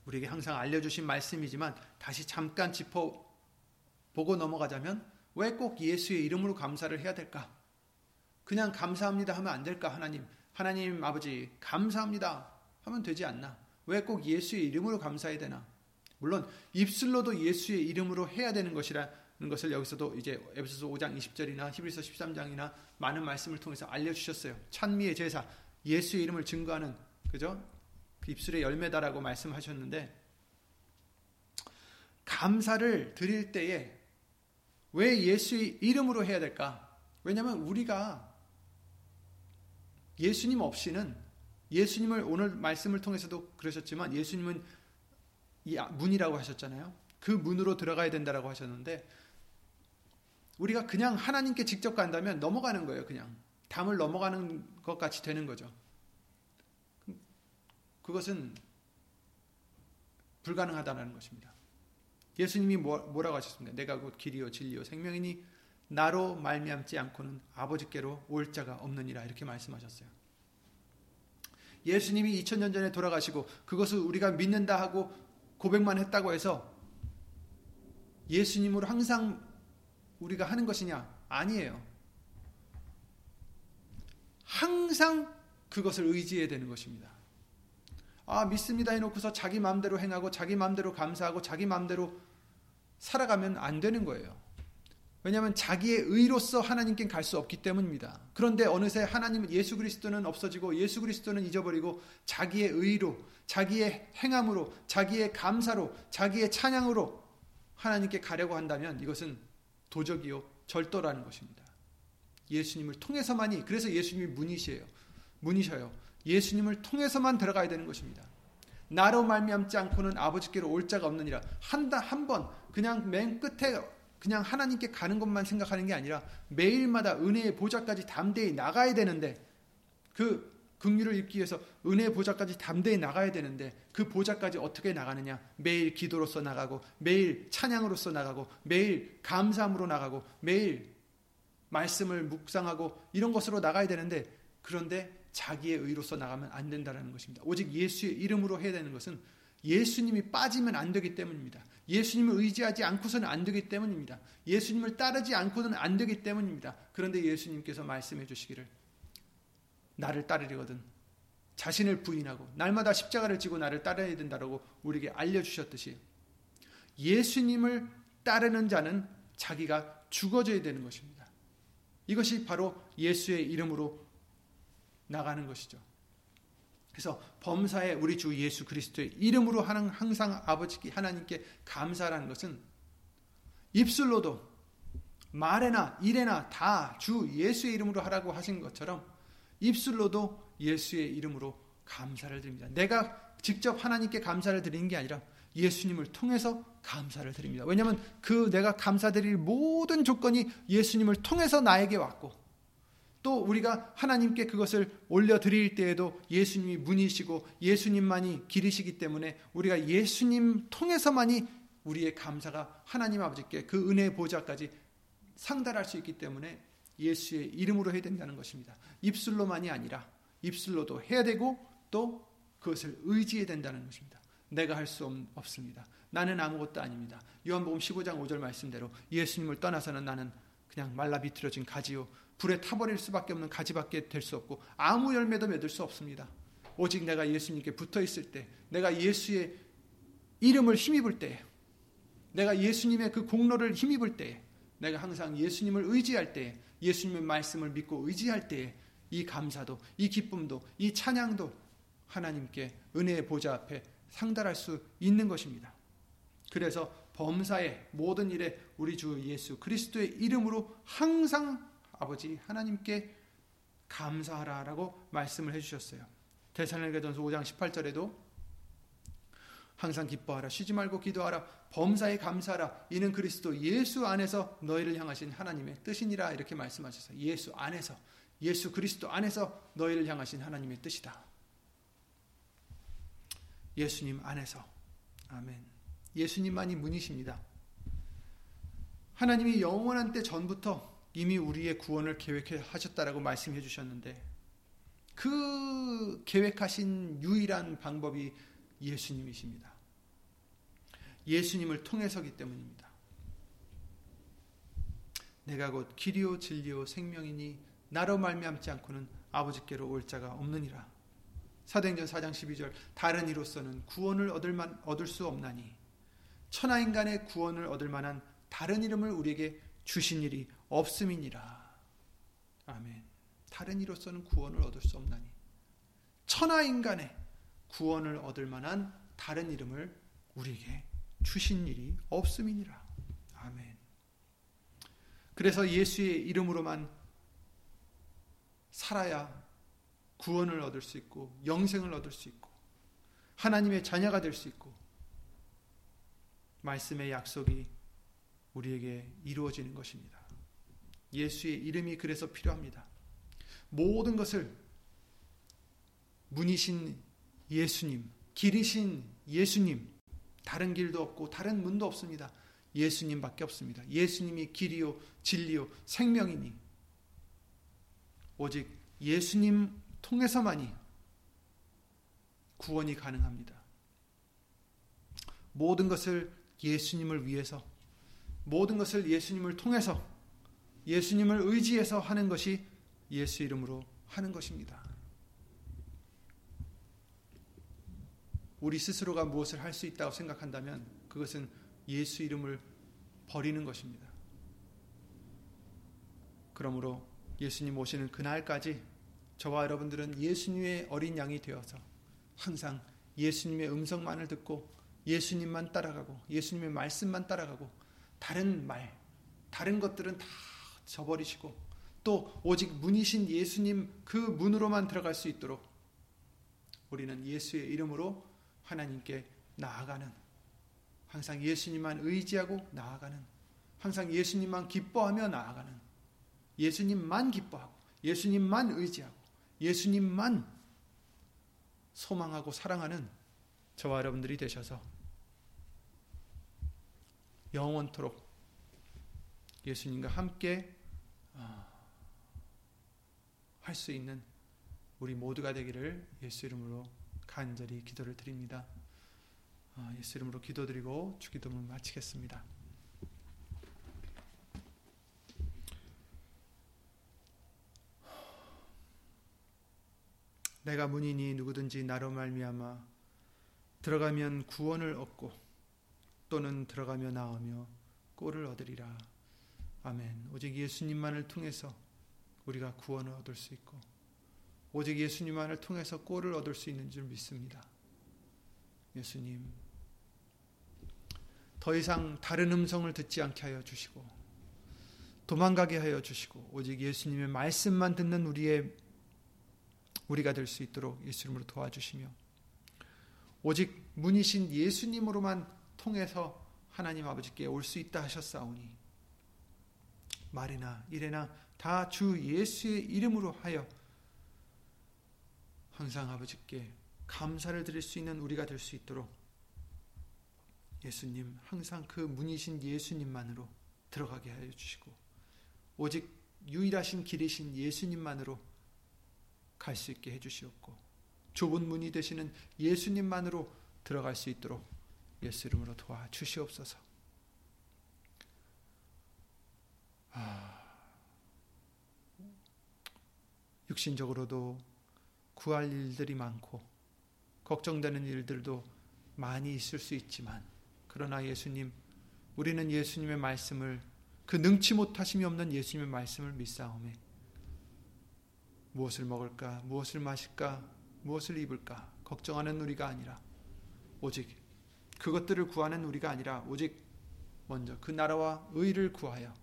우리에게 항상 알려주신 말씀이지만 다시 잠깐 짚어보고 넘어가자면, 왜 꼭 예수의 이름으로 감사를 해야 될까? 그냥 감사합니다 하면 안 될까? 하나님, 하나님 아버지 감사합니다 하면 되지 않나? 왜 꼭 예수의 이름으로 감사해야 되나? 물론 입술로도 예수의 이름으로 해야 되는 것이라는 것을 여기서도 이제 에베소서 오 장 이십 절이나 히브리서 십삼 장이나 많은 말씀을 통해서 알려주셨어요. 찬미의 제사, 예수의 이름을 증거하는, 그죠? 그 입술의 열매다라고 말씀하셨는데, 감사를 드릴 때에 왜 예수의 이름으로 해야 될까? 왜냐하면 우리가 예수님 없이는, 예수님을 오늘 말씀을 통해서도 그러셨지만 예수님은 문이라고 하셨잖아요. 그 문으로 들어가야 된다라고 하셨는데, 우리가 그냥 하나님께 직접 간다면 넘어가는 거예요. 그냥 담을 넘어가는 것 같이 되는 거죠. 그것은 불가능하다는 것입니다. 예수님이 뭐라고 하셨습니까? 내가 곧 길이요 진리요 생명이니 나로 말미암지 않고는 아버지께로 올 자가 없느니라. 이렇게 말씀하셨어요. 예수님이 이천 년 전에 돌아가시고 그것을 우리가 믿는다 하고 고백만 했다고 해서 예수님으로 항상 우리가 하는 것이냐? 아니에요. 항상 그것을 의지해야 되는 것입니다. 아, 믿습니다 해놓고서 자기 마음대로 행하고 자기 마음대로 감사하고 자기 마음대로 살아가면 안 되는 거예요. 왜냐하면 자기의 의로서 하나님께 갈 수 없기 때문입니다. 그런데 어느새 하나님은 예수 그리스도는 없어지고 예수 그리스도는 잊어버리고 자기의 의로, 자기의 행함으로, 자기의 감사로, 자기의 찬양으로 하나님께 가려고 한다면 이것은 도적이요 절도라는 것입니다. 예수님을 통해서만이, 그래서 예수님이 문이시에요. 문이셔요. 예수님을 통해서만 들어가야 되는 것입니다. 나로 말미암지 않고는 아버지께로 올 자가 없느니라. 한 한 번 그냥 맨 끝에 그냥 하나님께 가는 것만 생각하는 게 아니라 매일마다 은혜의 보좌까지 담대히 나가야 되는데, 그 긍휼을 입기 위해서 은혜의 보좌까지 담대히 나가야 되는데, 그 보좌까지 어떻게 나가느냐? 매일 기도로서 나가고, 매일 찬양으로서 나가고, 매일 감사함으로 나가고, 매일 말씀을 묵상하고, 이런 것으로 나가야 되는데, 그런데 자기의 의로서 나가면 안 된다는 것입니다. 오직 예수의 이름으로 해야 되는 것은 예수님이 빠지면 안 되기 때문입니다. 예수님을 의지하지 않고서는 안 되기 때문입니다. 예수님을 따르지 않고서는 안 되기 때문입니다. 그런데 예수님께서 말씀해 주시기를, 나를 따르려거든 자신을 부인하고 날마다 십자가를 지고 나를 따라야 된다라고 우리에게 알려주셨듯이, 예수님을 따르는 자는 자기가 죽어져야 되는 것입니다. 이것이 바로 예수의 이름으로 나가는 것이죠. 그래서 범사에 우리 주 예수 그리스도의 이름으로 하는 항상 아버지께 하나님께 감사라는 것은 입술로도 말에나 일에나 다 주 예수의 이름으로 하라고 하신 것처럼 입술로도 예수의 이름으로 감사를 드립니다. 내가 직접 하나님께 감사를 드리는 게 아니라 예수님을 통해서 감사를 드립니다. 왜냐하면 그 내가 감사드릴 모든 조건이 예수님을 통해서 나에게 왔고, 또 우리가 하나님께 그것을 올려드릴 때에도 예수님이 문이시고 예수님만이 길이시기 때문에 우리가 예수님 통해서만이 우리의 감사가 하나님 아버지께 그 은혜의 보좌까지 상달할 수 있기 때문에 예수의 이름으로 해야 된다는 것입니다. 입술로만이 아니라 입술로도 해야 되고 또 그것을 의지해야 된다는 것입니다. 내가 할 수 없습니다. 나는 아무것도 아닙니다. 요한복음 십오 장 오 절 말씀대로 예수님을 떠나서는 나는 그냥 말라 비틀어진 가지요, 불에 타버릴 수밖에 없는 가지밖에 될 수 없고 아무 열매도 맺을 수 없습니다. 오직 내가 예수님께 붙어있을 때, 내가 예수의 이름을 힘입을 때, 내가 예수님의 그 공로를 힘입을 때, 내가 항상 예수님을 의지할 때, 예수님의 말씀을 믿고 의지할 때에 이 감사도, 이 기쁨도, 이 찬양도 하나님께 은혜의 보좌 앞에 상달할 수 있는 것입니다. 그래서 범사에 모든 일에 우리 주 예수 그리스도의 이름으로 항상 아버지 하나님께 감사하라라고 말씀을 해주셨어요. 데살로니가전서 오 장 십팔 절에도 항상 기뻐하라, 쉬지 말고 기도하라, 범사에 감사하라, 이는 그리스도 예수 안에서 너희를 향하신 하나님의 뜻이니라. 이렇게 말씀하셨어요. 예수 안에서, 예수 그리스도 안에서 너희를 향하신 하나님의 뜻이다. 예수님 안에서. 아멘. 예수님만이 문이십니다. 하나님이 영원한 때 전부터 이미 우리의 구원을 계획하셨다라고 말씀해 주셨는데, 그 계획하신 유일한 방법이 예수님이십니다. 예수님을 통해서기 때문입니다. 내가 곧 길이요 진리요 생명이니 나로 말미암지 않고는 아버지께로 올 자가 없느니라. 사도행전 사 장 십이 절, 다른 이로서는 구원을 얻을, 만, 얻을 수 없나니 천하인간의 구원을 얻을 만한 다른 이름을 우리에게 주신 일이 없음이니라. 아멘. 다른 이로서는 구원을 얻을 수 없나니 천하인간의 구원을 얻을 만한 다른 이름을 우리에게 주신 일이 없음이니라. 아멘. 그래서 예수의 이름으로만 살아야 구원을 얻을 수 있고 영생을 얻을 수 있고 하나님의 자녀가 될 수 있고 말씀의 약속이 우리에게 이루어지는 것입니다. 예수의 이름이 그래서 필요합니다. 모든 것을 문이신 예수님, 길이신 예수님, 다른 길도 없고 다른 문도 없습니다. 예수님밖에 없습니다. 예수님이 길이요 진리요 생명이니 오직 예수님 통해서만이 구원이 가능합니다. 모든 것을 예수님을 위해서, 모든 것을 예수님을 통해서, 예수님을 의지해서 하는 것이 예수 이름으로 하는 것입니다. 우리 스스로가 무엇을 할 수 있다고 생각한다면 그것은 예수 이름을 버리는 것입니다. 그러므로 예수님 오시는 그날까지 저와 여러분들은 예수님의 어린 양이 되어서 항상 예수님의 음성만을 듣고 예수님만 따라가고 예수님의 말씀만 따라가고 다른 말, 다른 것들은 다 저버리시고 또 오직 문이신 예수님 그 문으로만 들어갈 수 있도록 우리는 예수의 이름으로 하나님께 나아가는, 항상 예수님만 의지하고 나아가는, 항상 예수님만 기뻐하며 나아가는, 예수님만 기뻐하고 예수님만 의지하고 예수님만 소망하고 사랑하는 저와 여러분들이 되셔서 영원토록 예수님과 함께 할 수 있는 우리 모두가 되기를 예수 이름으로 간절히 기도를 드립니다. 예수 이름으로 기도드리고 주기도문을 마치겠습니다. 내가 문이니 누구든지 나로 말미암아 들어가면 구원을 얻고 또는 들어가며 나오며 꼴을 얻으리라. 아멘. 오직 예수님만을 통해서 우리가 구원을 얻을 수 있고 오직 예수님만을 통해서 꼴을 얻을 수 있는 줄 믿습니다. 예수님, 더 이상 다른 음성을 듣지 않게 하여 주시고 도망가게 하여 주시고 오직 예수님의 말씀만 듣는 우리의 우리가 될 수 있도록 예수 이름으로 도와주시며 오직 문이신 예수님으로만 통해서 하나님 아버지께 올 수 있다 하셨사오니 말이나 이래나 다 주 예수의 이름으로 하여 항상 아버지께 감사를 드릴 수 있는 우리가 될 수 있도록 예수님, 항상 그 문이신 예수님만으로 들어가게 하여 주시고 오직 유일하신 길이신 예수님만으로 갈 수 있게 해주시옵고 좁은 문이 되시는 예수님만으로 들어갈 수 있도록 예수 이름으로 도와주시옵소서. 아, 육신적으로도 구할 일들이 많고 걱정되는 일들도 많이 있을 수 있지만 그러나 예수님, 우리는 예수님의 말씀을, 그 능치 못하심이 없는 예수님의 말씀을 믿사오매 무엇을 먹을까, 무엇을 마실까, 무엇을 입을까 걱정하는 우리가 아니라 오직 그것들을 구하는 우리가 아니라 오직 먼저 그 나라와 의를 구하여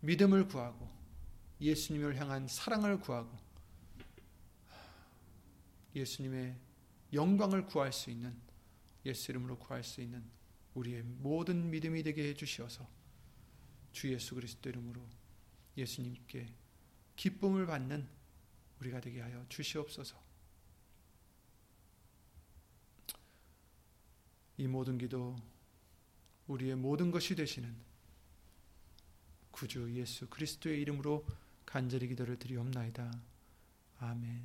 믿음을 구하고 예수님을 향한 사랑을 구하고 예수님의 영광을 구할 수 있는, 예수 이름으로 구할 수 있는 우리의 모든 믿음이 되게 해주시어서 주 예수 그리스도 이름으로 예수님께 기쁨을 받는 우리가 되게 하여 주시옵소서. 이 모든 기도 우리의 모든 것이 되시는 구주 예수 그리스도의 이름으로 간절히 기도를 드리옵나이다. 아멘.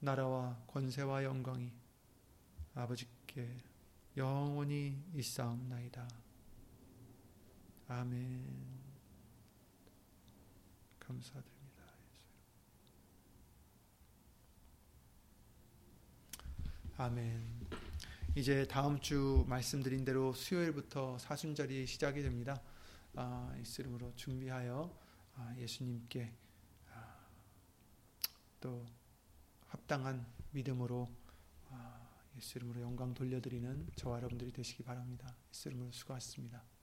나라와 권세와 영광이 아버지께 영원히 있사옵나이다. 아멘. 감사드립니다. 아멘. 이제 다음 주 말씀드린 대로 수요일부터 사순절이 시작이 됩니다. 아, 예수 이름으로 준비하여 아, 예수님께 아, 또 합당한 믿음으로 아, 예수 이름으로 영광 돌려드리는 저와 여러분들이 되시기 바랍니다. 예수 이름으로 수고하셨습니다.